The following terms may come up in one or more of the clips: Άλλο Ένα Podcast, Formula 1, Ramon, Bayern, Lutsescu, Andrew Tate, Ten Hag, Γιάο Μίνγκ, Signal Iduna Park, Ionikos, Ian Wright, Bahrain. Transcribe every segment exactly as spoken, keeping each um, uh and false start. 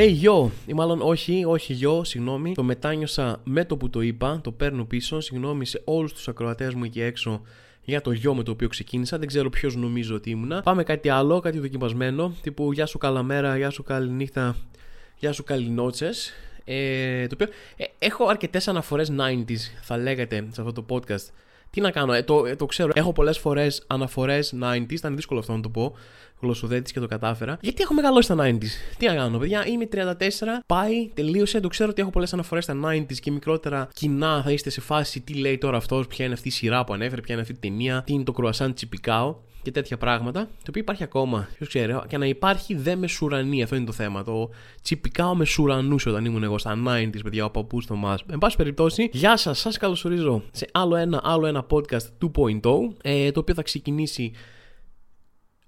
Hey yo, ή μάλλον όχι, όχι yo, συγγνώμη. Το μετάνιωσα με το που το είπα, το παίρνω πίσω. Συγγνώμη σε όλους τους ακροατές μου εκεί έξω για το γιο με το οποίο ξεκίνησα. Δεν ξέρω ποιος νομίζω ότι ήμουνα. Πάμε κάτι άλλο, κάτι δοκιμασμένο. Τύπου γεια σου καλαμέρα, γεια σου καληνύχτα, γεια σου καληνότσες. Ε, το οποίο ε, έχω αρκετές αναφορές ενενήντα θα λέγατε σε αυτό το podcast. Τι να κάνω, ε, το, ε, το ξέρω. Έχω πολλές φορές αναφορές ενενήντα. Ήταν δύσκολο αυτό να το πω. Γλωσσοδέτης και το κατάφερα. Γιατί έχω μεγαλώσει τα ενενήντα. Τι να κάνω, παιδιά. Είμαι τριάντα τέσσερα. Πάει, τελείωσε. Το ξέρω ότι έχω πολλές αναφορές στα ενενήντα και μικρότερα κοινά θα είστε σε φάση τι λέει τώρα αυτός, ποια είναι αυτή η σειρά που ανέφερε, ποια είναι αυτή η ταινία, τι είναι το κρουασάν τσιπικάο και τέτοια πράγματα. Το οποίο υπάρχει ακόμα. Ποιος ξέρει. Και να υπάρχει δε μεσουρανή. Αυτό είναι το θέμα. Το τσιπικάο μεσουρανούς όταν ήμουν εγώ στα ενενήντα, παιδιά, ο παππούς Θωμάς. Εν πάση περιπτώσει, γεια σας. Σας καλωσορίζω σε άλλο ένα, άλλο ένα podcast δύο κόμμα μηδέν, ε, το οποίο θα ξεκινήσει.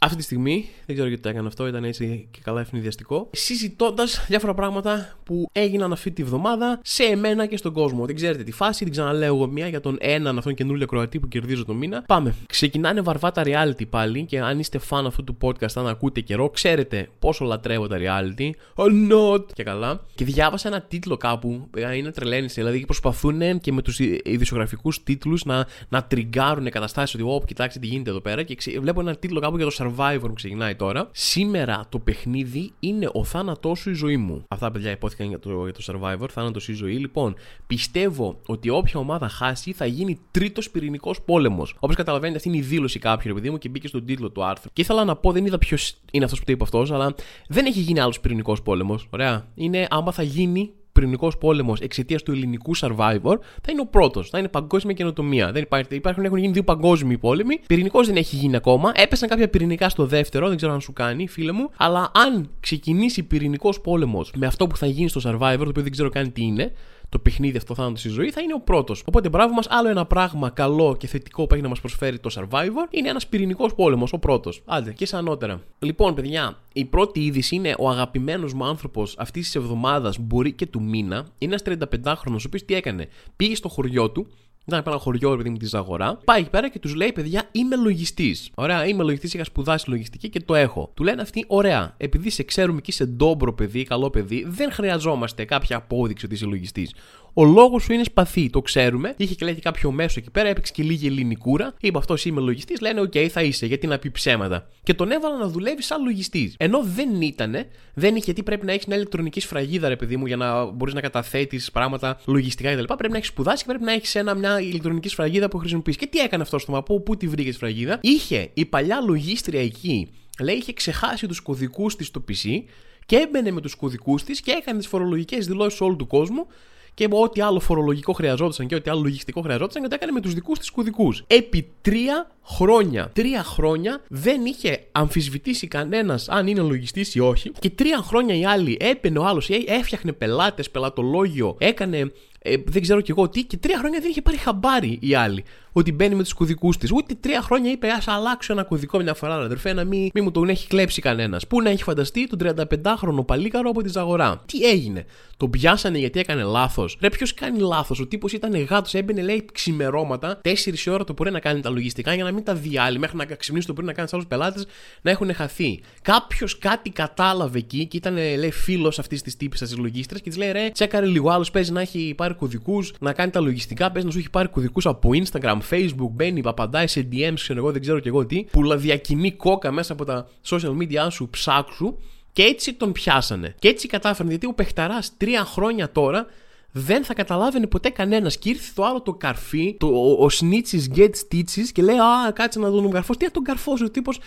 Αυτή τη στιγμή, δεν ξέρω γιατί το έκανα αυτό, ήταν έτσι και καλά ευνηδιαστικό, συζητώντας διάφορα πράγματα που έγιναν αυτή τη βδομάδα σε εμένα και στον κόσμο. Δεν ξέρετε τη φάση, την ξαναλέω εγώ μία για τον έναν αυτόν καινούριο ακροατή που κερδίζω το μήνα. Πάμε. Ξεκινάνε βαρβάτα reality πάλι, και αν είστε fan αυτού του podcast, αν ακούτε καιρό, ξέρετε πόσο λατρεύω τα reality. Oh not! Και καλά. Και διάβασα ένα τίτλο κάπου, είναι τρελαίνιση, δηλαδή προσπαθούν και με τους ειδησιογραφικούς τίτλους να, να τριγκάρουν καταστάσεις ότι, oh, κοιτάξτε τι γίνεται εδώ πέρα. Και ξε... βλέπω ένα τίτλο κάπου για το Survivor που ξεκινάει τώρα. Σήμερα το παιχνίδι είναι ο θάνατός σου η ζωή μου. Αυτά, παιδιά, υπόθηκαν για το, για το Survivor. Θάνατος ή ζωή. Λοιπόν, πιστεύω ότι όποια ομάδα χάσει θα γίνει τρίτος πυρηνικός πόλεμος. Όπως καταλαβαίνετε, αυτή είναι η δήλωση κάποιου, επειδή μου, και μπήκε στον τίτλο του άρθρου. Και ήθελα να πω, δεν είδα ποιος είναι αυτός που το είπε αυτός, αλλά δεν έχει γίνει άλλος πυρηνικός πόλεμος. Ωραία. Είναι άμα θα γίνει πυρηνικός πόλεμος εξαιτίας του ελληνικού Survivor, θα είναι ο πρώτος. Θα είναι παγκόσμια καινοτομία. Δεν υπάρχει, υπάρχουν, έχουν γίνει δύο παγκόσμιοι πόλεμοι. Πυρηνικός δεν έχει γίνει ακόμα. Έπεσαν κάποια πυρηνικά στο δεύτερο, δεν ξέρω αν σου κάνει, φίλε μου. Αλλά αν ξεκινήσει πυρηνικός πόλεμος με αυτό που θα γίνει στο Survivor, το οποίο δεν ξέρω καν τι είναι, το παιχνίδι αυτό θάνατος στη ζωή, θα είναι ο πρώτος. Οπότε μπράβο μας, άλλο ένα πράγμα καλό και θετικό που έχει να μας προσφέρει το Survivor είναι ένας πυρηνικός πόλεμος, ο πρώτος. Άντε, και σαν ανώτερα. Λοιπόν, παιδιά, η πρώτη είδηση είναι ο αγαπημένος μου άνθρωπος αυτής της εβδομάδας, μπορεί και του μήνα. Είναι ένας τριανταπεντάχρονος, ο οποίος τι έκανε, πήγε στο χωριό του. Ήταν ένα χωριό, επειδή μου τη Ζαγορά. Πάει εκεί πέρα και του λέει: παιδιά, είμαι λογιστής. Ωραία, είμαι λογιστής, είχα σπουδάσει λογιστική και το έχω. Του λένε αυτοί: ωραία, επειδή σε ξέρουμε και είσαι ντόμπρο παιδί, καλό παιδί, δεν χρειαζόμαστε κάποια απόδειξη ότι είσαι λογιστής. Ο λόγος σου είναι σπαθή, το ξέρουμε. Είχε και λέει και κάποιο μέσο εκεί πέρα, έπαιξε και λίγη ελληνικούρα. Είπε αυτός: είμαι λογιστής. Λένε: οκ, okay, θα είσαι, γιατί να πει ψέματα. Και τον έβαλα να δουλεύει σαν λογιστής. Ενώ δεν ήτανε, δεν είχε, γιατί πρέπει να έχει μια ηλεκτρονική σφραγίδα, ρε παιδί μου, για να μπορεί να καταθέτει πράγματα λογιστικά κτλ. Πρέπει να έχει σπουδάσει και πρέπει να έχει ένα μια ηλεκτρονική σφραγίδα που χρησιμοποιεί. Και τι έκανε αυτό στο μαπό, πού τη βρήκε η σφραγίδα. Είχε η παλιά λογίστρια εκεί, λέει, είχε ξεχάσει τους κωδικούς της στο πι σι και έμπαινε με τους κωδικούς της και έκανε τις φορολογικές δηλώσεις όλου του κόσμου. Και ό,τι άλλο φορολογικό χρειαζόταν και ό,τι άλλο λογιστικό χρειαζόταν, και το έκανε με τους δικούς της κωδικούς. Επί τρία χρόνια. Τρία χρόνια δεν είχε αμφισβητήσει κανένας αν είναι λογιστής ή όχι. Και τρία χρόνια οι άλλοι έπαινε ο άλλος, έφτιαχνε πελάτες, πελατολόγιο, έκανε ε, δεν ξέρω κι εγώ τι. Και τρία χρόνια δεν είχε πάρει χαμπάρι οι άλλοι ότι μπαίνει με τους κωδικούς της. Ούτε τρία χρόνια είπε: ας αλλάξω ένα κωδικό μια φορά, αδερφέ, να μην, μην μου τον έχει κλέψει κανένας. Πού να έχει φανταστεί τον τριανταπεντάχρονο παλίκαρο από τη Ζαγορά. Τι έγινε, τον πιάσανε γιατί έκανε λάθος. Ρε, ποιος κάνει λάθος, ο τύπος ήταν γάτος, έμπαινε, λέει, ξημερώματα, τέσσερις η ώρα το πρωί να κάνει τα λογιστικά για να μην τα διάλει, μέχρι να ξυπνήσει το πρωί να κάνει άλλους πελάτες να έχουν χαθεί. Κάποιος κάτι κατάλαβε εκεί και ήταν, λέει, φίλος αυτής της τύπης της λογίστρας και της λέει: ρε, τσέκαρε λίγο, άλλος παίζει να έχει πάρει κωδικούς, να κάνει τα λογιστικά, παίζει να σου έχει πάρει κωδικούς από Instagram, Facebook, μπαίνει, απαντάει σε ντι εμς, ξέρω εγώ, δεν ξέρω και εγώ τι, που διακινεί κόκα μέσα από τα social media σου, ψάξου. Και έτσι τον πιάσανε. Και έτσι κατάφερνε, γιατί ο παιχταράς τρία χρόνια τώρα δεν θα καταλάβαινε ποτέ κανένας. Και ήρθε το άλλο το καρφί, το, ο, ο Snitches get stitches, και λέει: α, κάτσε να τον καρφώσει. Τι να τον καρφώσει, ο τύπος.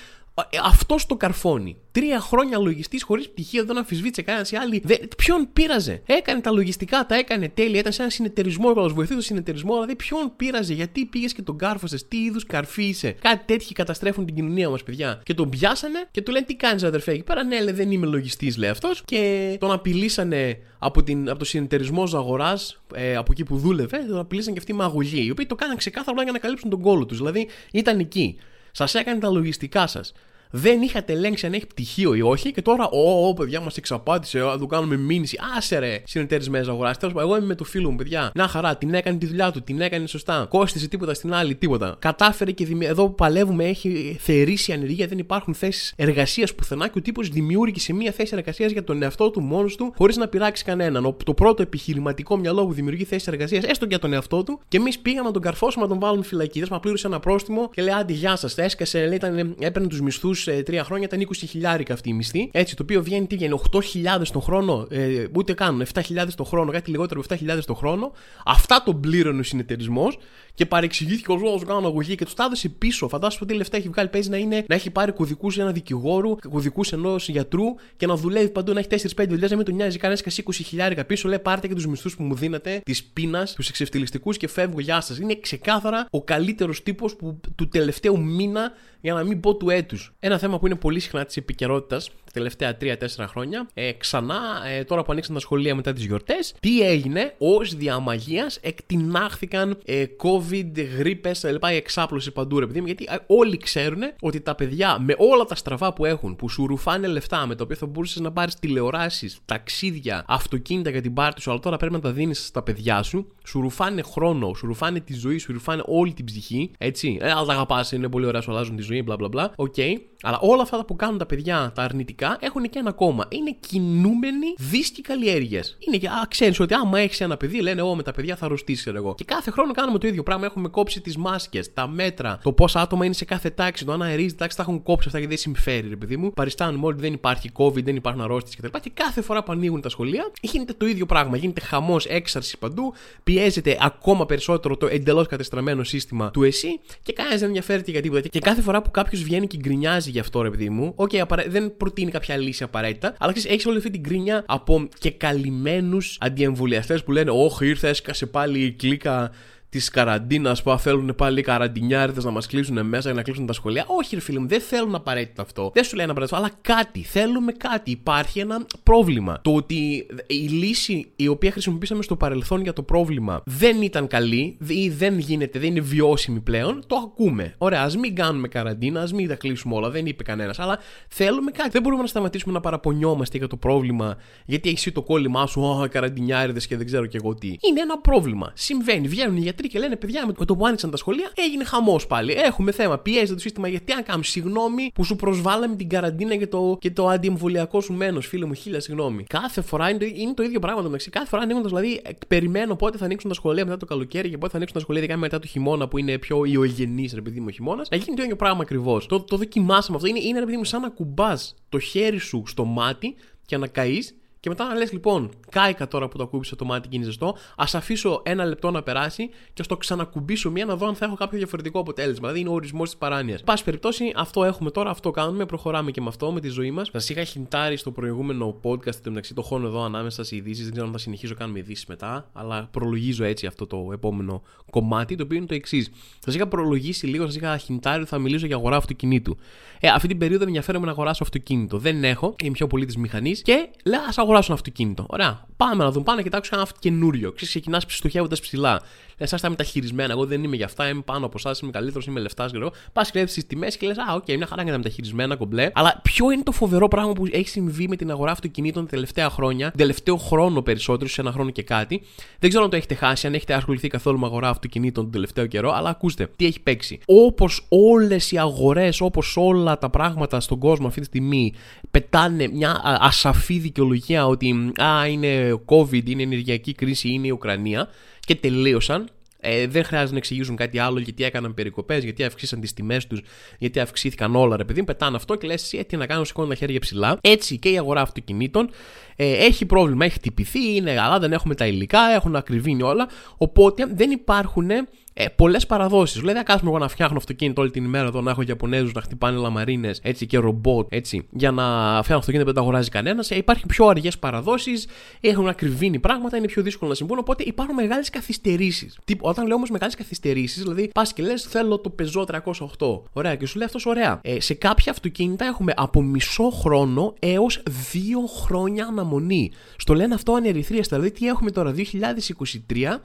Αυτός το καρφώνει. Τρία χρόνια λογιστής χωρίς πτυχία, δεν αμφισβήτησε κανένας ή άλλη. Δεν, ποιον πείραζε. Έκανε τα λογιστικά, τα έκανε τέλεια. Ήταν σε ένα συνεταιρισμό, ο καλός βοηθήτης συνεταιρισμό. Δηλαδή, ποιον πείραζε, γιατί πήγες και τον κάρφωσες, τι είδους καρφί είσαι. Κάτι τέτοιοι καταστρέφουν την κοινωνία μας, παιδιά. Και τον πιάσανε και του λένε: τι κάνεις, αδερφέ, εκεί πέρα. Ναι, λέει, δεν είμαι λογιστής, λέει αυτός. Και τον απειλήσανε από, την, από το συνεταιρισμό Ζαγοράς, ε, από εκεί που δούλευε, τον απειλήσαν και αυτοί με αγωγή. Οι οποίοι το κάναν ξεκάθαρα για να καλύψουν τον κόλο τους. Δηλαδή, ήταν εκεί. Σας έκανε τα λογιστικά σας. δεν είχατε ελέγξει αν έχει πτυχίο ή όχι, και τώρα, Ω, παιδιά, μας εξαπάτησε, να του κάνουμε μήνυση. Άσε ρε, συνεταίρες μέσα αγοράς. Τέλος πάντων, εγώ είμαι με του φίλου μου, παιδιά. Να χαρά, την έκανε τη δουλειά του, την έκανε σωστά. Κόστισε τίποτα στην άλλη, τίποτα. Κατάφερε και δημι... εδώ που παλεύουμε έχει θερήσει ανεργία, δεν υπάρχουν θέσεις εργασίας πουθενά και ο τύπος δημιούργησε μία θέση εργασίας για τον εαυτό του μόνος του, χωρίς να πειράξει κανέναν. Το πρώτο επιχειρηματικό μυαλό που δημιουργεί θέσεις εργασίας, έστω και για τον εαυτό του, και εμείς πήγαμε να τον καρφώσουμε, να τον βάλουμε φυλακή. Μα πλήρωσε ένα πρόστιμο και λέει: Άντε, γεια σας. Έσκασε, λέει, ήταν, έπαιρνε τους μισθούς ε, τρία χρόνια, ήταν είκοσι χιλιάρικα αυτή η μισθή. Έτσι, το οποίο βγαίνει, τι βγαίνει, οκτώ χιλιάδες τον χρόνο, ε, ούτε κάνουν, επτά χιλιάδες τον χρόνο, κάτι λιγότερο από επτά χιλιάδες τον χρόνο. Αυτά τον πλήρωνε ο συνεταιρισμός και παρεξηγήθηκε ο λόγος, κάνουν αγωγή και του τα έδωσε πίσω. Φαντάζομαι ότι λεφτά έχει βγάλει. Παίζει να, είναι, να έχει πάρει κωδικούς ένα δικηγόρου, κωδικούς ενός γιατρού και να δουλεύει παντού, να έχει τέσσερις πέντε δουλειές, να μην τον νοιάζει κανένα, έσκασε είκοσι χιλιάρικα πίσω. Λέει: Πάρτε και τους μισθούς που μου δίνετε, της πείνας, τους εξευτελιστικούς και φεύγω, γεια σας. Είναι ξεκάθαρα ο καλύτερος τύπος που, του τελευταίου μήνα, για να μην πω του έτους. Ένα θέμα που είναι πολύ συχνά της επικαιρότητας τα τελευταία τρία τέσσερα χρόνια, ε, ξανά ε, τώρα που ανοίξαν τα σχολεία μετά τις γιορτές, τι έγινε? Ως διαμαγείας εκτινάχθηκαν ε, COVID, γρίπες, η εξάπλωση παντού, ρε παιδί μου, γιατί όλοι ξέρουν ότι τα παιδιά με όλα τα στραβά που έχουν, που σου ρουφάνε λεφτά, με τα οποία θα μπορούσες να πάρεις τηλεοράσεις, ταξίδια, αυτοκίνητα για την πάρτι σου, αλλά τώρα πρέπει να τα δίνεις στα παιδιά σου, σου ρουφάνε χρόνο, σου ρουφάνε τη ζωή, σου ρουφάνε όλη την ψυχή, έτσι. Ε, αλλά τα αγαπάς, είναι πολύ ωραία, σου αλλάζουν τη ζωή, μπλα μπλα μπλα. Οκ. Okay. Αλλά όλα αυτά που κάνουν τα παιδιά, τα αρνητικά, έχουν και ένα κόμμα. Είναι κινούμενοι δίσκοι καλλιέργειας. Είναι και, α, ξέρεις ότι άμα έχεις ένα παιδί, λένε, εγώ με τα παιδιά θα αρρωστήσει, εγώ. Και κάθε χρόνο κάνουμε το ίδιο πράγμα. Έχουμε κόψει τις μάσκες, τα μέτρα, το πόσα άτομα είναι σε κάθε τάξη, το αν αερίζει τάξη, τα έχουν κόψει αυτά γιατί δεν συμφέρει, ρε παιδί μου. Παριστάνουμε όλοι, δεν υπάρχει COVID, δεν υπάρχουν αρρώστιες κτλ. Και κάθε φορά που ανοίγουν τα σχολεία, γίνεται το ίδιο πράγμα. Γίνεται χαμός, έξαρση παντού, πιέζεται ακόμα περισσότερο το εντελώς κατεστραμμένο σύστημα του ΕΣΥ και κανένας δεν ενδιαφέρεται για τίποτα. Και κάθε φορά που κάποιος βγαίνει και γκρινιάζει γι' αυτό, ρε παιδί μου, okay, απαρα... δεν προτείνει κάποια λύση απαραίτητα, αλλά ξέρεις, έχεις όλη αυτή την γκρίνια από και καλυμμένους αντιεμβολιαστές που λένε: Όχι, ήρθε, έσκασε πάλι η κλίκα της καραντίνας, που θέλουν πάλι οι καραντινιάριδες να μας κλείσουν μέσα για να κλείσουν τα σχολεία. Όχι, ρε φίλε μου, δεν θέλουν απαραίτητα αυτό. Δεν σου λέει να παρατηθούν, αλλά κάτι. Θέλουμε κάτι. Υπάρχει ένα πρόβλημα. Το ότι η λύση η οποία χρησιμοποιήσαμε στο παρελθόν για το πρόβλημα δεν ήταν καλή ή δεν γίνεται, δεν είναι βιώσιμη πλέον, το ακούμε. Ωραία, ας μην κάνουμε καραντίνα, ας μην τα κλείσουμε όλα, δεν είπε κανένας, αλλά θέλουμε κάτι. Δεν μπορούμε να σταματήσουμε να παραπονιόμαστε για το πρόβλημα, γιατί έχει το κόλλημά σου, Ω, καραντινιάριδες και δεν ξέρω κι εγώ τι. Είναι ένα πρόβλημα. Συμβαίνει, βγαίνουν οι γιατροί και λένε: Παιδιά, με το που άνοιξαν τα σχολεία έγινε χαμός πάλι. Έχουμε θέμα. Πιέζεται το σύστημα. Γιατί αν κάνουμε, συγγνώμη που σου προσβάλαμε την καραντίνα και το, και το αντιεμβολιακό σου μένος, φίλε μου, χίλια συγγνώμη. Κάθε φορά είναι, είναι το ίδιο πράγμα το μεταξύ. Κάθε φορά ανοίγοντας, δηλαδή, περιμένω πότε θα ανοίξουν τα σχολεία μετά το καλοκαίρι και πότε θα ανοίξουν τα σχολεία δηλαδή, μετά το χειμώνα που είναι πιο ιογενής, ρε παιδί μου, χειμώνας. Να γίνει το ίδιο πράγμα ακριβώς. Το, το δοκιμάσαμε αυτό. Είναι, είναι, ρε παιδί μου, σαν να κουμπάς το χέρι σου στο μάτι και να καείς. Και μετά να λες, λοιπόν, κάηκα τώρα που το ακούμπησα το μάτι και είναι ζεστό, ας αφήσω ένα λεπτό να περάσει και ας το ξανακουμπήσω μία να δω αν θα έχω κάποιο διαφορετικό αποτέλεσμα. Δηλαδή είναι ο ορισμός της παράνοιας. Πάση περιπτώσει, αυτό έχουμε τώρα, αυτό κάνουμε, προχωράμε και με αυτό, με τη ζωή μας. Σας είχα χιντάρει στο προηγούμενο podcast, το μεταξύ το χώνω εδώ ανάμεσα σε ειδήσεις, δεν ξέρω αν θα συνεχίσω κάνουμε ειδήσεις μετά, αλλά προλογίζω έτσι αυτό το επόμενο κομμάτι, το οποίο είναι το εξής. Σας είχα προλογίσει λίγο, σας είχα χιντάρει ότι θα μιλήσω για αγορά αυτοκινήτου. Ε, αυτή την περίοδο ενδιαφέρομαι να αγοράσω αυτοκίνητο. Δεν έχω, είμαι πιο πολύ της μηχανής και λέω, ας αγοράσω. Αγοράσουν αυτοκίνητο. Ωραία. Πάμε να δούμε, πάμε να κοιτάξουμε ένα καινούριο. Ξεκινά στοχεύοντας ψηλά. Εσάς τα μεταχειρισμένα. Εγώ δεν είμαι για αυτά. Είμαι πάνω από εσάς. Είμαι καλύτερος. Είμαι λεφτάς. Πας και βλέπεις τις τιμές και λες: Α, οκ, okay, μια χαρά είναι τα μεταχειρισμένα κομπλέ. Αλλά ποιο είναι το φοβερό πράγμα που έχει συμβεί με την αγορά αυτοκινήτων τα τελευταία χρόνια, τον τελευταίο χρόνο περισσότερο, σε ένα χρόνο και κάτι. Δεν ξέρω αν το έχετε χάσει, αν έχετε ασχοληθεί καθόλου με αγορά αυτοκινήτων τον τελευταίο καιρό, αλλά ακούστε τι έχει παίξει. Όπως όλες οι αγορές, όπως όλα τα πράγματα στον κόσμο αυτή τη στιγμή πετάνε μια ασαφή δικαιολογία. Ότι α, είναι COVID, είναι ενεργειακή κρίση, είναι η Ουκρανία και τελείωσαν. Ε, δεν χρειάζεται να εξηγήσουν κάτι άλλο γιατί έκαναν περικοπές, γιατί αυξήσαν τις τιμές τους, γιατί αυξήθηκαν όλα. Ρε παιδί μου, πετάνε αυτό και λες: Ε, τι να κάνω, σηκώνω τα χέρια ψηλά. Έτσι και η αγορά αυτοκινήτων ε, έχει πρόβλημα, έχει χτυπηθεί, είναι γαλά, δεν έχουμε τα υλικά, έχουν ακριβήνει όλα. Οπότε δεν υπάρχουν. Ε, πολλές παραδόσεις. Δηλαδή, δεν κάθομαι εγώ να φτιάχνω αυτοκίνητο όλη την ημέρα εδώ, να έχω Ιαπωνέζους να χτυπάνε λαμαρίνες και ρομπότ έτσι, για να φτιάχνω αυτοκίνητο που δεν τα αγοράζει κανένας. Ε, υπάρχουν πιο αργές παραδόσεις, έχουν ακριβήνει πράγματα, είναι πιο δύσκολο να συμβούν. Οπότε υπάρχουν μεγάλες καθυστερήσεις. Όταν λέω όμως μεγάλες καθυστερήσεις, δηλαδή πας και λες: Θέλω το Peugeot τριακόσια οκτώ. Ωραία, και σου λέει αυτός: Ωραία. Ε, σε κάποια αυτοκίνητα έχουμε από μισό χρόνο έως δύο χρόνια αναμονή. Στο λένε αυτό ανερυθρίαστα. Δηλαδή, τι έχουμε τώρα, δύο χιλιάδες είκοσι τρία.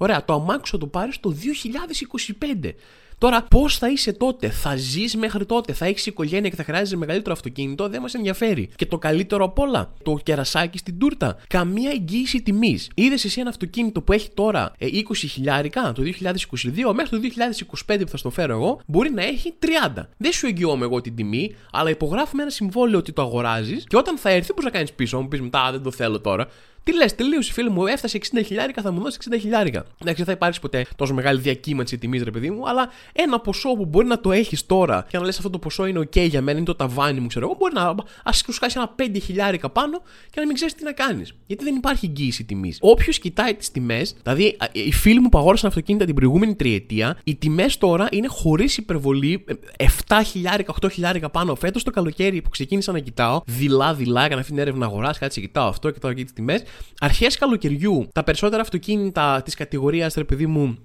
Ωραία, το αμάξι θα το πάρεις το δύο χιλιάδες είκοσι πέντε. Τώρα, πώς θα είσαι τότε, θα ζεις μέχρι τότε, θα έχεις οικογένεια και θα χρειάζεσαι μεγαλύτερο αυτοκίνητο, δεν μας ενδιαφέρει. Και το καλύτερο απ' όλα, το κερασάκι στην τούρτα. Καμία εγγύηση τιμής. Είδες εσύ ένα αυτοκίνητο που έχει τώρα ε, είκοσι χιλιάρικα το δύο χιλιάδες είκοσι δύο, μέχρι το δύο χιλιάδες είκοσι πέντε που θα στο φέρω εγώ, μπορεί να έχει τριάντα. Δεν σου εγγυώμαι εγώ την τιμή, αλλά υπογράφουμε ένα συμβόλαιο ότι το αγοράζεις και όταν θα έρθει, πώς να κάνεις πίσω, μου πεις μετά, δεν το θέλω τώρα. Τι λες, τελείωσε φίλε μου, έφτασε εξήντα χιλιάρικα, θα μου δώσει εξήντα χιλιάρικα. Εντάξει, δεν θα υπάρξει ποτέ τόσο μεγάλη διακύμανση τιμής, ρε παιδί μου, αλλά ένα ποσό που μπορεί να το έχεις τώρα και να λες αυτό το ποσό είναι OK για μένα, είναι το ταβάνι μου, ξέρω εγώ, μπορεί να σου σκάσει ένα πέντε χιλιάρικα πάνω και να μην ξέρεις τι να κάνεις. Γιατί δεν υπάρχει εγγύηση τιμής. Όποιος κοιτάει τις τιμές, δηλαδή οι φίλοι μου που αγόρασαν αυτοκίνητα την προηγούμενη τριετία, οι τιμές τώρα είναι χωρίς υπερβολή επτά χιλιάρικα, οκτώ χιλιάρικα πάνω. Φέτος το καλοκαίρι που ξεκίνησα να κοιτάω, δειλά-δειλά, έκανα αυτή την έρευνα αγοράς, κάτι κοιτάω αυτό, κοιτάω και τις τιμές. Αρχές καλοκαιριού, τα περισσότερα αυτοκίνητα της κατηγορίας, ρε παιδί μου,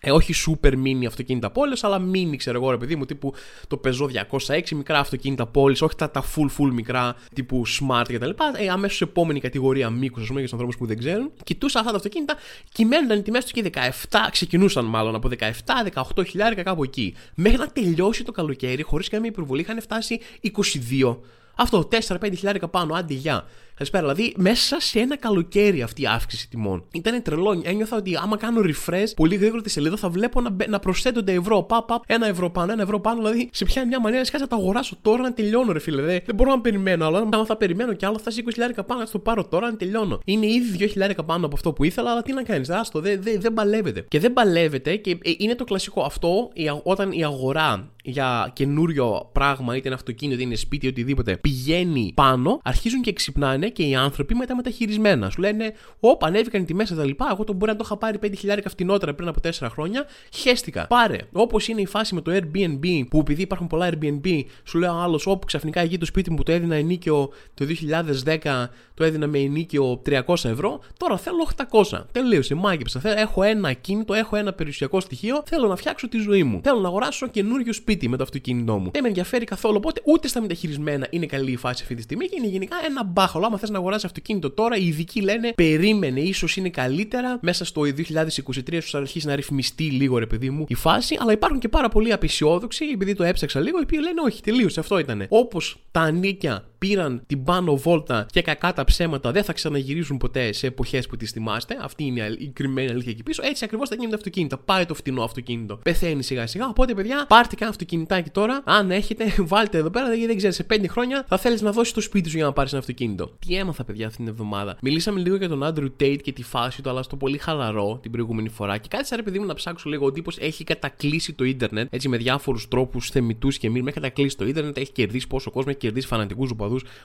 ε, όχι super mini αυτοκίνητα πόλης, αλλά mini, ξέρω εγώ, ρε παιδί μου, τύπου το Peugeot διακόσια έξι, μικρά αυτοκίνητα πόλης, όχι τα, τα full full μικρά τύπου smart κτλ. Ε, αμέσως επόμενη κατηγορία μήκους, ας πούμε, για τους ανθρώπους που δεν ξέρουν. Κοιτούσα αυτά τα αυτοκίνητα, κυμαίνονταν οι τιμές τους και δεκαεπτά, ξεκινούσαν μάλλον από δεκαεπτά, δεκαοκτώ χιλιάρικα κάπου εκεί. Μέχρι να τελειώσει το καλοκαίρι, χωρίς καμία υπερβολή, είχαν φτάσει είκοσι δύο. Αυτό, τέσσερα με πέντε χιλιάρικα πάνω, άντε γεια. Καλησπέρα. Δηλαδή, μέσα σε ένα καλοκαίρι αυτή η αύξηση τιμών. Ήταν τρελό. Ένιωθα ότι άμα κάνω refresh πολύ γρήγορα τη σελίδα, θα βλέπω να, να προσθέτονται ευρώ. Πα, πα, ένα ευρώ πάνω, ένα ευρώ πάνω. Δηλαδή, σε πιάνει μια μανία, σκάσα να τα αγοράσω τώρα, να τελειώνω, ρε φίλε. Δε. Δεν μπορώ να περιμένω άλλο. Αν θα περιμένω κι άλλο, θα σε είκοσι χιλιάρικα πάνω, να το πάρω τώρα, να τελειώνω. Είναι ήδη δύο χιλιάρικα πάνω από αυτό που ήθελα, αλλά τι να κάνει. Άστο, δεν δε, δε παλεύεται. Και δεν παλεύεται και είναι το κλασικό αυτό όταν η αγορά για καινούριο πράγμα, είτε είναι αυτοκίνητο, είναι σπίτι, οτιδήποτε, πηγαίνει πάνω, αρχίζουν και ξυπνάνε και οι άνθρωποι με τα μεταχειρισμένα. Σου λένε, όπα, ανέβηκαν οι τιμές τα λοιπά. Εγώ τον μπορεί να το είχα πάρει πέντε χιλιάρικα φτηνότερα πριν από τέσσερα χρόνια. Χέστηκα. Πάρε. Όπως είναι η φάση με το Airbnb, που επειδή υπάρχουν πολλά Airbnb, σου λέει ο άλλος, όπου ξαφνικά εκεί το σπίτι μου που το έδινα ενίκαιο το δύο χιλιάδες δέκα, το έδινα με ενίκαιο τριακόσια ευρώ, τώρα θέλω οκτακόσια. Τελείωσε. Μάγεψα. Έχω ένα ακίνητο, έχω ένα περιουσιακό στοιχείο, θέλω να φτιάξω τη ζωή μου. Θέλω να αγοράσω καινούριο σπίτι με το αυτοκίνητό μου. Δεν με ενδιαφέρει καθόλου, οπότε ούτε στα μεταχειρισμένα είναι καλή η φάση αυτή τη στιγμή και είναι γενικά ένα μπάχαλο. Άμα θες να αγοράσεις αυτοκίνητο τώρα, οι ειδικοί λένε περίμενε, ίσως είναι καλύτερα μέσα στο δύο χιλιάδες είκοσι τρία, ίσως αρχίσει να ρυθμιστεί λίγο, ρε παιδί μου, η φάση. Αλλά υπάρχουν και πάρα πολλοί απαισιόδοξοι, επειδή το έψαξα λίγο, οι οποίοι λένε όχι, τελείωσε, αυτό ήτανε. Όπως τα ανίκια πήραν την πάνω βόλτα και κακά τα ψέματα δεν θα ξαναγυρίζουν ποτέ σε εποχές που τις θυμάστε. Αυτή είναι η κρυμμένη αλήθεια εκεί πίσω. Έτσι ακριβώς θα γίνουν τα αυτοκίνητα. Πάει το φτηνό αυτοκίνητο. Πεθαίνει σιγά σιγά. Οπότε, παιδιά, πάρτε κανένα αυτοκινητάκι τώρα. Αν έχετε, βάλτε εδώ πέρα, γιατί δεν ξέρεις, σε πέντε χρόνια θα θέλεις να δώσεις το σπίτι σου για να πάρεις ένα αυτοκίνητο. Τι έμαθα, παιδιά, αυτή την εβδομάδα. Μιλήσαμε λίγο για τον Andrew Tate και τη φάση του, αλλά στο πολύ χαλαρό την προηγούμενη φορά. Και κάτσε, ρε παιδί μου, να ψάξω λίγο. Ο τύπος έχει κατακλείσει το ίντερνετ με διάφορους τρόπους θεμιτούς και μη. Έχει κατακλείσει το ίντερνετ, έχει κερδίσει πόσο κόσμο, έχει κερδίσει φανατικούς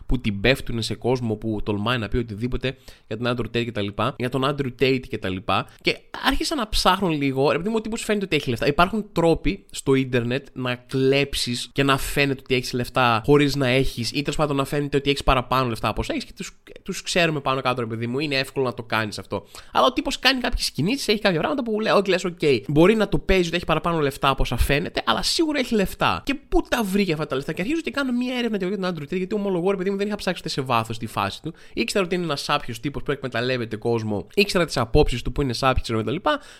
που την πέφτουν σε κόσμο που τολμάει να πει οτιδήποτε για τον Andrew Tate κτλ. Για τον Andrew Tate κτλ. Και άρχισα να ψάχνω λίγο, επειδή μου ο τύπος φαίνεται ότι έχει λεφτά. Υπάρχουν τρόποι στο ίντερνετ να κλέψεις και να φαίνεται ότι έχεις λεφτά χωρίς να έχεις, ή τέλος πάντων να φαίνεται ότι έχεις παραπάνω λεφτά από εσάς, και τους, τους ξέρουμε πάνω κάτω, ρε παιδί μου. Είναι εύκολο να το κάνεις αυτό. Αλλά ο τύπος κάνει κάποιες κινήσεις, έχει κάποια πράγματα που λέει, λες, OK. Μπορεί να το παίζει ότι έχει παραπάνω λεφτά από όσα φαίνεται, αλλά σίγουρα έχει λεφτά. Και πού τα βρήκε αυτά τα λεφτά. Και αρχίζω και κάνω μία έρευνα για τον Andrew Tate, γιατί ομολογώ, ρε παιδί μου, δεν είχα ψάξει σε βάθος τη φάση του. Ήξερα ότι είναι ένας σάπιος τύπος που εκμεταλλεύεται κόσμο. Ήξερα τις απόψεις του που είναι σάπιος, ξέρω κτλ.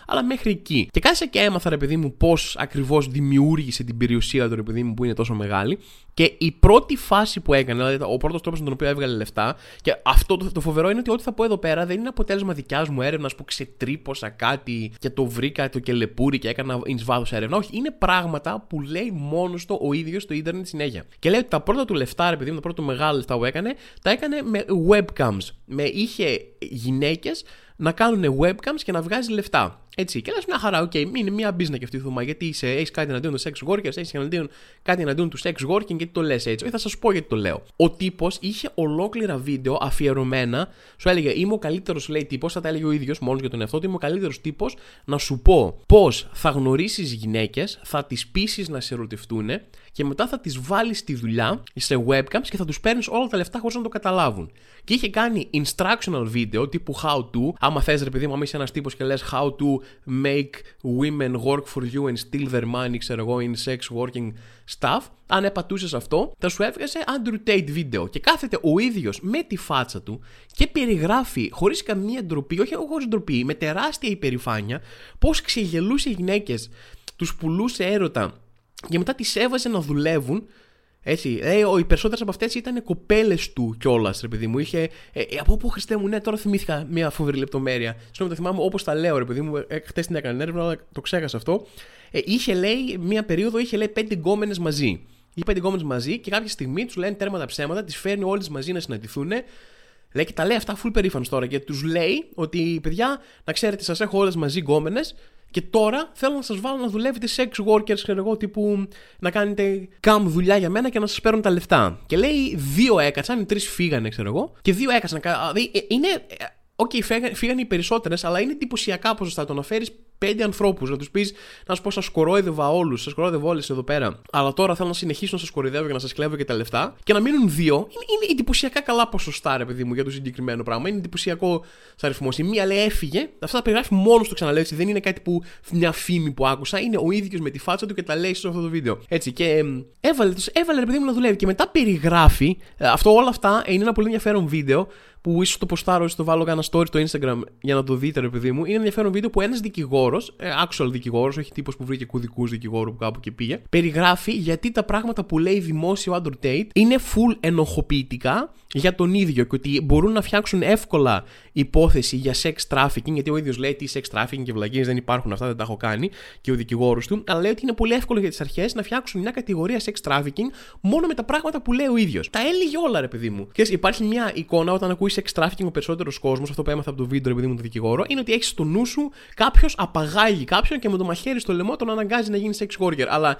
Αλλά μέχρι εκεί. Και κάθισα και έμαθα, ρε παιδί μου, πώς ακριβώς δημιούργησε την περιουσία του, ρε παιδί μου, που είναι τόσο μεγάλη. Και η πρώτη φάση που έκανε, δηλαδή ο πρώτος τρόπος με τον οποίο έβγαλε λεφτά, και αυτό το, το φοβερό είναι ότι ό,τι θα πω εδώ πέρα δεν είναι αποτέλεσμα δικιάς μου έρευνας που ξετρύπωσα κάτι και το βρήκα το κελεπούρι και έκανα εις βάθος έρευνα. Όχι, είναι πράγματα που λέει μόνος του ο ίδιος στο ίντερνετ συνέχεια. Και λέει ότι τα πρώτα του λεφτά, ρε παιδί μου, τα πρώτα του μεγάλα λεφτά που έκανε, τα έκανε με webcams. Με είχε γυναίκες να κάνουν webcams και να βγάζει λεφτά. Έτσι, και λες μια χαρά, οκ, okay, είναι μια business και αυτή η θωμά. Γιατί είσαι, έχεις κάτι εναντίον των sex workers, έχεις εναντίον, κάτι εναντίον του sex working, γιατί το λες έτσι. Θα σας πω γιατί το λέω. Ο τύπος είχε ολόκληρα βίντεο αφιερωμένα, σου έλεγε είμαι ο καλύτερος, λέει τύπος, θα τα έλεγε ο ίδιος μόνος για τον εαυτό του, είμαι ο καλύτερος τύπος να σου πω πώς θα γνωρίσεις γυναίκες, θα τις πείσεις να σε ερωτευτούν και μετά θα τις βάλεις στη δουλειά, σε webcams και θα τους παίρνεις όλα τα λεφτά χωρίς να το καταλάβουν. Και είχε κάνει instructional video τύπου how to, άμα θες, ρε παιδί μου, είσαι ένας τύπος και λες how to make women work for you and steal their money, ξέρω εγώ, in sex working stuff. Αν επατούσες αυτό, θα σου έβγαζε Andrew Tate βίντεο. Και κάθεται ο ίδιος με τη φάτσα του και περιγράφει χωρίς καμία ντροπή, όχι χωρίς ντροπή, με τεράστια υπερηφάνεια, πώς ξεγελούσε οι γυναίκες τους πουλούσε έρωτα και μετά τις έβαζε να δουλεύουν. Έτσι, ε, οι περισσότερες από αυτές ήταν κοπέλες του κιόλας, ρε παιδί μου. Είχε, ε, από πού, Χριστέ μου, ναι, τώρα θυμήθηκα μια φοβερή λεπτομέρεια. Συγγνώμη, το θυμάμαι όπως τα λέω, ρε παιδί μου. Ε, χτες την έκανα έρευνα, αλλά το ξέχασα αυτό. Ε, είχε, λέει, μια περίοδο, είχε, λέει, πέντε γκόμενες μαζί. Είχε πέντε γκόμενες μαζί και κάποια στιγμή τους λένε τέρμα τα ψέματα, τις φέρνει όλες μαζί να συναντηθούν. Λέει και τα λέει αυτά full περήφανος τώρα και τους λέει ότι, παιδιά, να ξέρετε, σας έχω όλες μαζί γκόμενες. Και τώρα θέλω να σας βάλω να δουλεύετε sex workers, ξέρω εγώ, τύπου να κάνετε κάμ δουλειά για μένα και να σας παίρνουν τα λεφτά. Και λέει δύο έκατσαν, οι τρεις φύγανε, ξέρω εγώ, και δύο έκατσαν. Είναι, οκ, okay, φύγανε οι περισσότερες, αλλά είναι εντυπωσιακά ποσοστά το να φέρεις πέντε ανθρώπους, να τους πεις, να σου πω, σας κορόιδευα όλους, σας κορόιδευα όλες εδώ πέρα, αλλά τώρα θέλω να συνεχίσω να σας κοροϊδεύω και να σας κλέβω και τα λεφτά, και να μείνουν δύο. Είναι, είναι εντυπωσιακά καλά ποσοστά, ρε παιδί μου, για το συγκεκριμένο πράγμα. Είναι εντυπωσιακό σαν αριθμό. Η μία, λέει, έφυγε, αυτά τα περιγράφει μόνος του, ξαναλέω, δεν είναι κάτι που μια φήμη που άκουσα, είναι ο ίδιος με τη φάτσα του και τα λέει σε αυτό το βίντεο. Έτσι, και ε, έβαλε, τους, έβαλε, ρε παιδί μου, να δουλεύει και μετά περιγράφει αυτό, όλα αυτά είναι ένα πολύ ενδιαφέρον βίντεο που ίσως το ποστάρω, ίσως το βάλω κάνα story στο Instagram για να το δείτε, ρε παιδί μου. Είναι ένα ενδιαφέρον βίντεο που ένας δικηγόρος, actual δικηγόρος, όχι τύπος που βρήκε κουδικούς δικηγόρου που κάπου και πήγε, περιγράφει γιατί τα πράγματα που λέει δημόσιο ο Andrew Tate είναι full ενοχοποιητικά για τον ίδιο και ότι μπορούν να φτιάξουν εύκολα υπόθεση για sex trafficking, γιατί ο ίδιος λέει τι sex trafficking και βλαγίες δεν υπάρχουν, αυτά δεν τα έχω κάνει, και ο δικηγόρος του, αλλά λέει ότι είναι πολύ εύκολο για τις αρχές να φτιάξουν μια κατηγορία sex trafficking μόνο με τα πράγματα που λέει ο ίδιος. Τα έλεγε όλα, ρε παιδί μου. Και υπάρχει μια εικόνα όταν ακούει sex trafficking ο περισσότερος κόσμος, αυτό που έμαθα από το βίντεο, επειδή μου το δικηγόρο, είναι ότι έχεις στο νου σου κάποιος απαγάγει κάποιον και με το μαχαίρι στο λαιμό τον αναγκάζει να γίνει sex worker. Αλλά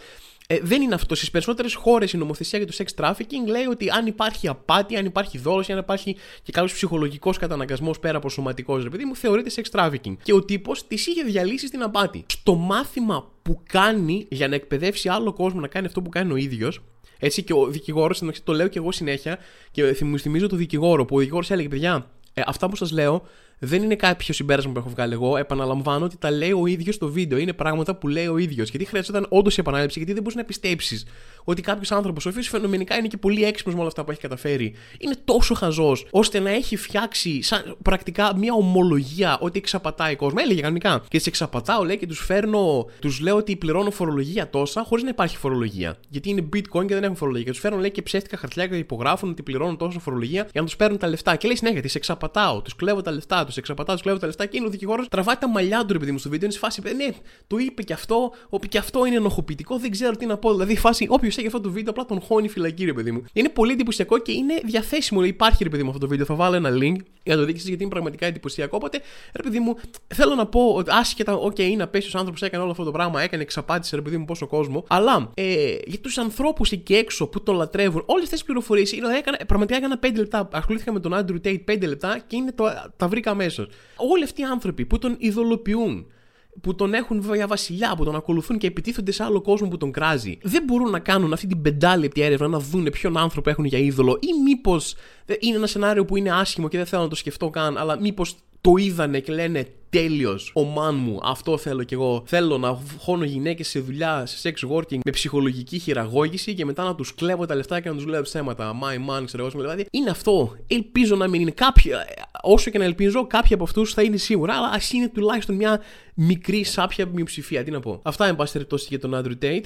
ε, δεν είναι αυτό. Στις περισσότερες χώρες η νομοθεσία για το sex trafficking λέει ότι αν υπάρχει απάτη, αν υπάρχει δόλος, αν υπάρχει και κάποιος ψυχολογικός καταναγκασμός πέρα από σωματικός, ρε παιδί μου, θεωρείται sex trafficking. Και ο τύπος της είχε διαλύσει στην απάτη. Στο μάθημα που κάνει για να εκπαιδεύσει άλλο κόσμο να κάνει αυτό που κάνει ο ίδιος. Έτσι, και ο δικηγόρος, το λέω και εγώ συνέχεια, και μου θυμίζω το δικηγόρο, που ο δικηγόρος έλεγε, παιδιά, ε, αυτά που σας λέω δεν είναι κάποιο συμπέρασμα που έχω βγάλει εγώ. Επαναλαμβάνω ότι τα λέει ο ίδιος στο βίντεο. Είναι πράγματα που λέει ο ίδιος. Γιατί χρειαζόταν όντως η επανάληψη, γιατί δεν μπορείς να πιστέψεις ότι κάποιος άνθρωπος, ο οποίος φαινομενικά είναι και πολύ έξυπνος με όλα αυτά που έχει καταφέρει, είναι τόσο χαζός, ώστε να έχει φτιάξει σαν, πρακτικά μια ομολογία ότι εξαπατάει κόσμο. Έλεγε κανονικά. Και τις εξαπατάω, λέει, και τους φέρνω, τους λέω ότι πληρώνω φορολογία τόσα, χωρίς να υπάρχει φορολογία. Γιατί είναι bitcoin και δεν έχουν φορολογία. Και τους φέρνω, λέει, και ψεύτικα χαρτιά και υπογράφουν ότι πληρώνουν τόσα φορολογία για να τους παίρνουν τα λεφτά. Και λέει συνέχεια, τις εξαπατάω, τους κλέβω τα λεφτά. Τους εξαπατάω, τους κλέβω τα λεφτά, και είναι ο δικηγόρος. Τραβάει τα μαλλιά του, επειδή μου στο βίντεο είναι σε φάση. Ναι, το είπε και αυτό, ότι και αυτό είναι ενοχοποιητικό, δεν ξέρω τι να πω. Δηλαδή, φάση, όποιος έχει αυτό το βίντεο, απλά τον χώνει φυλακή, ρε παιδί μου. Είναι πολύ εντυπωσιακό και είναι διαθέσιμο. Λέει, υπάρχει, ρε παιδί μου, αυτό το βίντεο. Θα βάλω ένα link για να το δείξεις, γιατί είναι πραγματικά εντυπωσιακό. Οπότε, ρε παιδί μου, θέλω να πω ότι άσχετα, OK, είναι απέσιος άνθρωπος, έκανε όλο αυτό το πράγμα, έκανε, εξαπάτησε, ρε παιδί μου, πόσο κόσμο. Αλλά ε, για τους ανθρώπους εκεί έξω που τον λατρεύουν, όλες αυτές τις πληροφορίες, δηλαδή, πραγματικά έκανα πέντε λεπτά. Ασχολήθηκα με τον Andrew Tate πέντε λεπτά και είναι το, τα βρήκα αμέσως. Όλοι αυτοί οι άνθρωποι που τον ειδωλοποιούν, που τον έχουν βέβαια βασιλιά, που τον ακολουθούν και επιτίθενται σε άλλο κόσμο που τον κράζει, δεν μπορούν να κάνουν αυτή την πεντάλεπτη έρευνα να δουν ποιον άνθρωπο έχουν για είδωλο, ή μήπως είναι ένα σενάριο που είναι άσχημο και δεν θέλω να το σκεφτώ καν, αλλά μήπως το είδανε και λένε τέλειος, ο μαν μου, αυτό θέλω κι εγώ. Θέλω να χώνω γυναίκες σε δουλειά, σε sex working με ψυχολογική χειραγώγηση και μετά να τους κλέβω τα λεφτά και να τους λέω ψέματα. My man, ξέρω εγώ, δηλαδή. Είναι αυτό. Ελπίζω να μην είναι. Κάποιοι, όσο και να ελπίζω, κάποιοι από αυτούς θα είναι σίγουρα, αλλά ας είναι τουλάχιστον μια μικρή σάπια μειοψηφία. Τι να πω. Αυτά, εν πάση περιπτώσει, για τον Andrew Tate.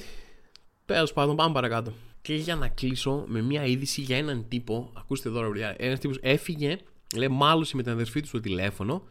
Τέλος πάντων, πάμε παρακάτω. Και για να κλείσω με μια είδηση για έναν τύπο. Ακούστε εδώ, ρε. Ένας τύπος έφυγε, λέει, μάλωσε με την αδερφή του στο τηλέφωνο.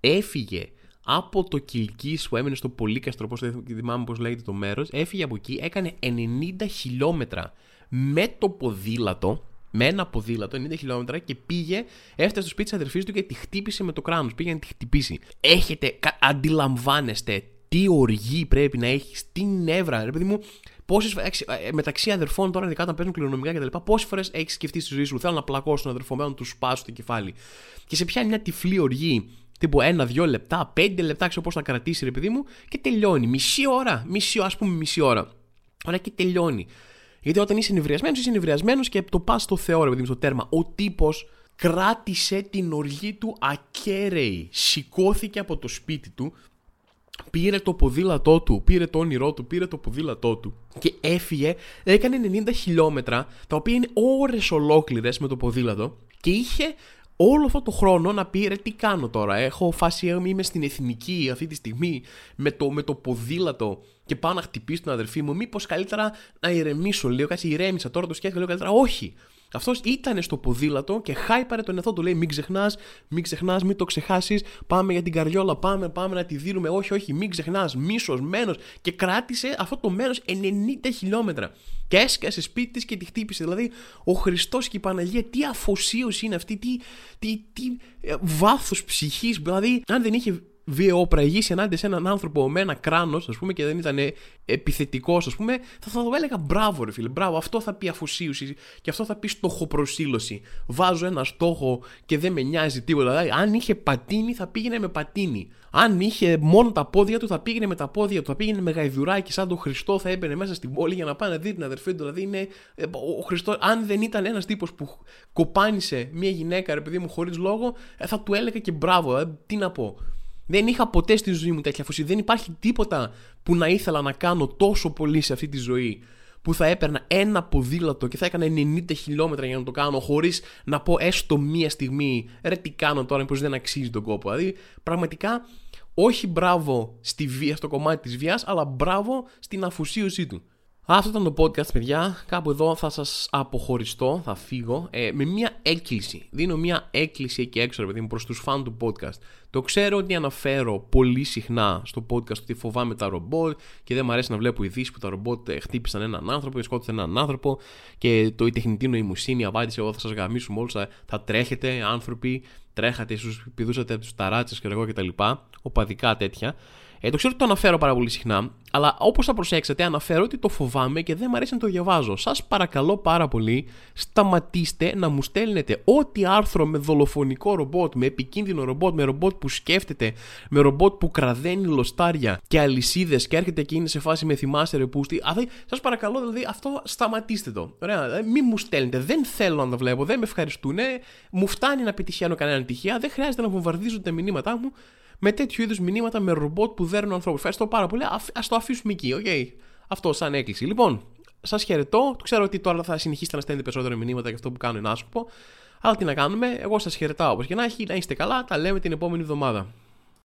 Έφυγε από το Κιλκίς που έμενε στο Πολύκαστρο, όπως θυμάμαι πως λέγεται το μέρος. Έφυγε από εκεί, έκανε ενενήντα χιλιόμετρα με το ποδήλατο, με ένα ποδήλατο, ενενήντα χιλιόμετρα, και πήγε, έφτασε στο σπίτι της αδερφής του και τη χτύπησε με το κράνος. Πήγε να τη χτυπήσει. Έχετε, αντιλαμβάνεστε τι οργή πρέπει να έχεις, τι νεύρα, ρε παιδί μου. Πόσες, μεταξύ αδερφών τώρα, ειδικά όταν παίζουν κληρονομικά κτλ., πόσες φορές έχεις σκεφτεί στη ζωή σου, θέλω να πλακώσω τον αδερφό, να του σπάσω το κεφάλι. Και σε πιάνει μια τυφλή οργή. Τύπου ένα δύο λεπτά, πέντε λεπτά, ξέρω πώς θα κρατήσει, ρε παιδί μου, και τελειώνει. Μισή ώρα, μισή, ας πούμε μισή ώρα. Ωραία, και τελειώνει. Γιατί όταν είσαι νευριασμένος, είσαι νευριασμένος και το πας στο Θεό, ρε παιδί μου, στο τέρμα. Ο τύπος κράτησε την οργή του ακέραιη. Σηκώθηκε από το σπίτι του, πήρε το ποδήλατό του, πήρε το όνειρό του, πήρε το ποδήλατό του και έφυγε. Έκανε ενενήντα χιλιόμετρα, τα οποία είναι ώρες ολόκληρες με το ποδήλατο, και είχε όλο αυτό το χρόνο να πει ρε τι κάνω τώρα, έχω φάση, είμαι στην εθνική αυτή τη στιγμή με το, με το ποδήλατο και πάω να χτυπήσω τον αδερφή μου, μήπως καλύτερα να ηρεμήσω λίγο, κάτσε ηρέμησα τώρα, το σκέφτηκα, λέω καλύτερα, όχι. Αυτός ήταν στο ποδήλατο και χάιπαρε τον εαυτό του, λέει μην ξεχνάς, μην ξεχνάς, μην το ξεχάσεις, πάμε για την καριόλα, πάμε, πάμε να τη δίνουμε, όχι, όχι, μην ξεχνάς, μίσος, μένος, και κράτησε αυτό το μένος ενενήντα χιλιόμετρα και έσκασε σπίτι της και τη χτύπησε, δηλαδή ο Χριστός και η Παναγία, τι αφοσίωση είναι αυτή, τι, τι, τι βάθος ψυχής, δηλαδή αν δεν είχε βιαιοπραγήσει ενάντια σε έναν άνθρωπο με ένα κράνος, ας πούμε, και δεν ήταν επιθετικός, ας πούμε, θα, θα το έλεγα μπράβο, ρε φίλε, μπράβο. Αυτό θα πει αφοσίωση και αυτό θα πει στοχοπροσήλωση. Βάζω ένα στόχο και δεν με νοιάζει τίποτα. Δηλαδή, αν είχε πατίνι, θα πήγαινε με πατίνι. Αν είχε μόνο τα πόδια του, θα πήγαινε με τα πόδια του. Θα πήγαινε με γαϊδουράκι, σαν τον Χριστό, θα έμπαινε μέσα στην πόλη για να πάει να δει την αδερφή του. Δηλαδή, είναι ο Χριστός. Αν δεν ήταν ένας τύπος που κοπάνισε μια γυναίκα, ρε παιδί μου, χωρίς λόγο, θα του έλεγα και μπράβο. Δηλαδή, τι να πω. Δεν είχα ποτέ στη ζωή μου τέτοια αφοσίωση. Δεν υπάρχει τίποτα που να ήθελα να κάνω τόσο πολύ σε αυτή τη ζωή που θα έπαιρνα ένα ποδήλατο και θα έκανα ενενήντα χιλιόμετρα για να το κάνω, χωρίς να πω έστω μία στιγμή ρε τι κάνω τώρα, μήπως δεν αξίζει τον κόπο. Δηλαδή πραγματικά όχι μπράβο στη βία, στο κομμάτι της βίας, αλλά μπράβο στην αφοσίωσή του. Αυτό ήταν το podcast, παιδιά. Κάπου εδώ θα σας αποχωριστώ, θα φύγω, ε, με μια έκκληση. Δίνω μια έκκληση εκεί έξω, ρε παιδί μου, προς τους φαν του podcast. Το ξέρω ότι αναφέρω πολύ συχνά στο podcast ότι φοβάμαι τα ρομπότ και δεν μου αρέσει να βλέπω ειδήσεις που τα ρομπότ χτύπησαν έναν άνθρωπο και σκότωσαν έναν άνθρωπο και το η τεχνητή νοημοσύνη απάντησε εγώ θα σας γαμίσουμε όλους, θα, θα τρέχετε άνθρωποι, τρέχατε, ίσως πηδούσατε από τους ταράτσες και εγώ κτλ. Οπαδικά τέτοια. Ε, το ξέρω ότι το αναφέρω πάρα πολύ συχνά, αλλά όπως θα προσέξετε, αναφέρω ότι το φοβάμαι και δεν μου αρέσει να το διαβάζω. Σας παρακαλώ πάρα πολύ, σταματήστε να μου στέλνετε ό,τι άρθρο με δολοφονικό ρομπότ, με επικίνδυνο ρομπότ, με ρομπότ που σκέφτεται, με ρομπότ που κραδένει λοστάρια και αλυσίδες και έρχεται και είναι σε φάση με θυμάστε ρε πούστη. Σας παρακαλώ, δηλαδή, αυτό σταματήστε το. Ωραία, μην μου στέλνετε, δεν θέλω να τα βλέπω, δεν με ευχαριστούν, μου φτάνει να πετυχαίνω κανένα τυχαία, δεν χρειάζεται να βομβαρδίζουν τα μηνύματά μου με τέτοιου είδους μηνύματα, με ρομπότ που δέρνουν ανθρώπους. Ευχαριστώ πάρα πολύ. Ας το αφήσουμε εκεί, οκ. Okay. Αυτό σαν έκκληση. Λοιπόν, σας χαιρετώ. Ξέρω ότι τώρα θα συνεχίσετε να στέλνετε περισσότερα μηνύματα για αυτό που κάνω είναι άσκοπο. Αλλά τι να κάνουμε, εγώ σας χαιρετάω όπως και να έχει. Να είστε καλά, τα λέμε την επόμενη εβδομάδα.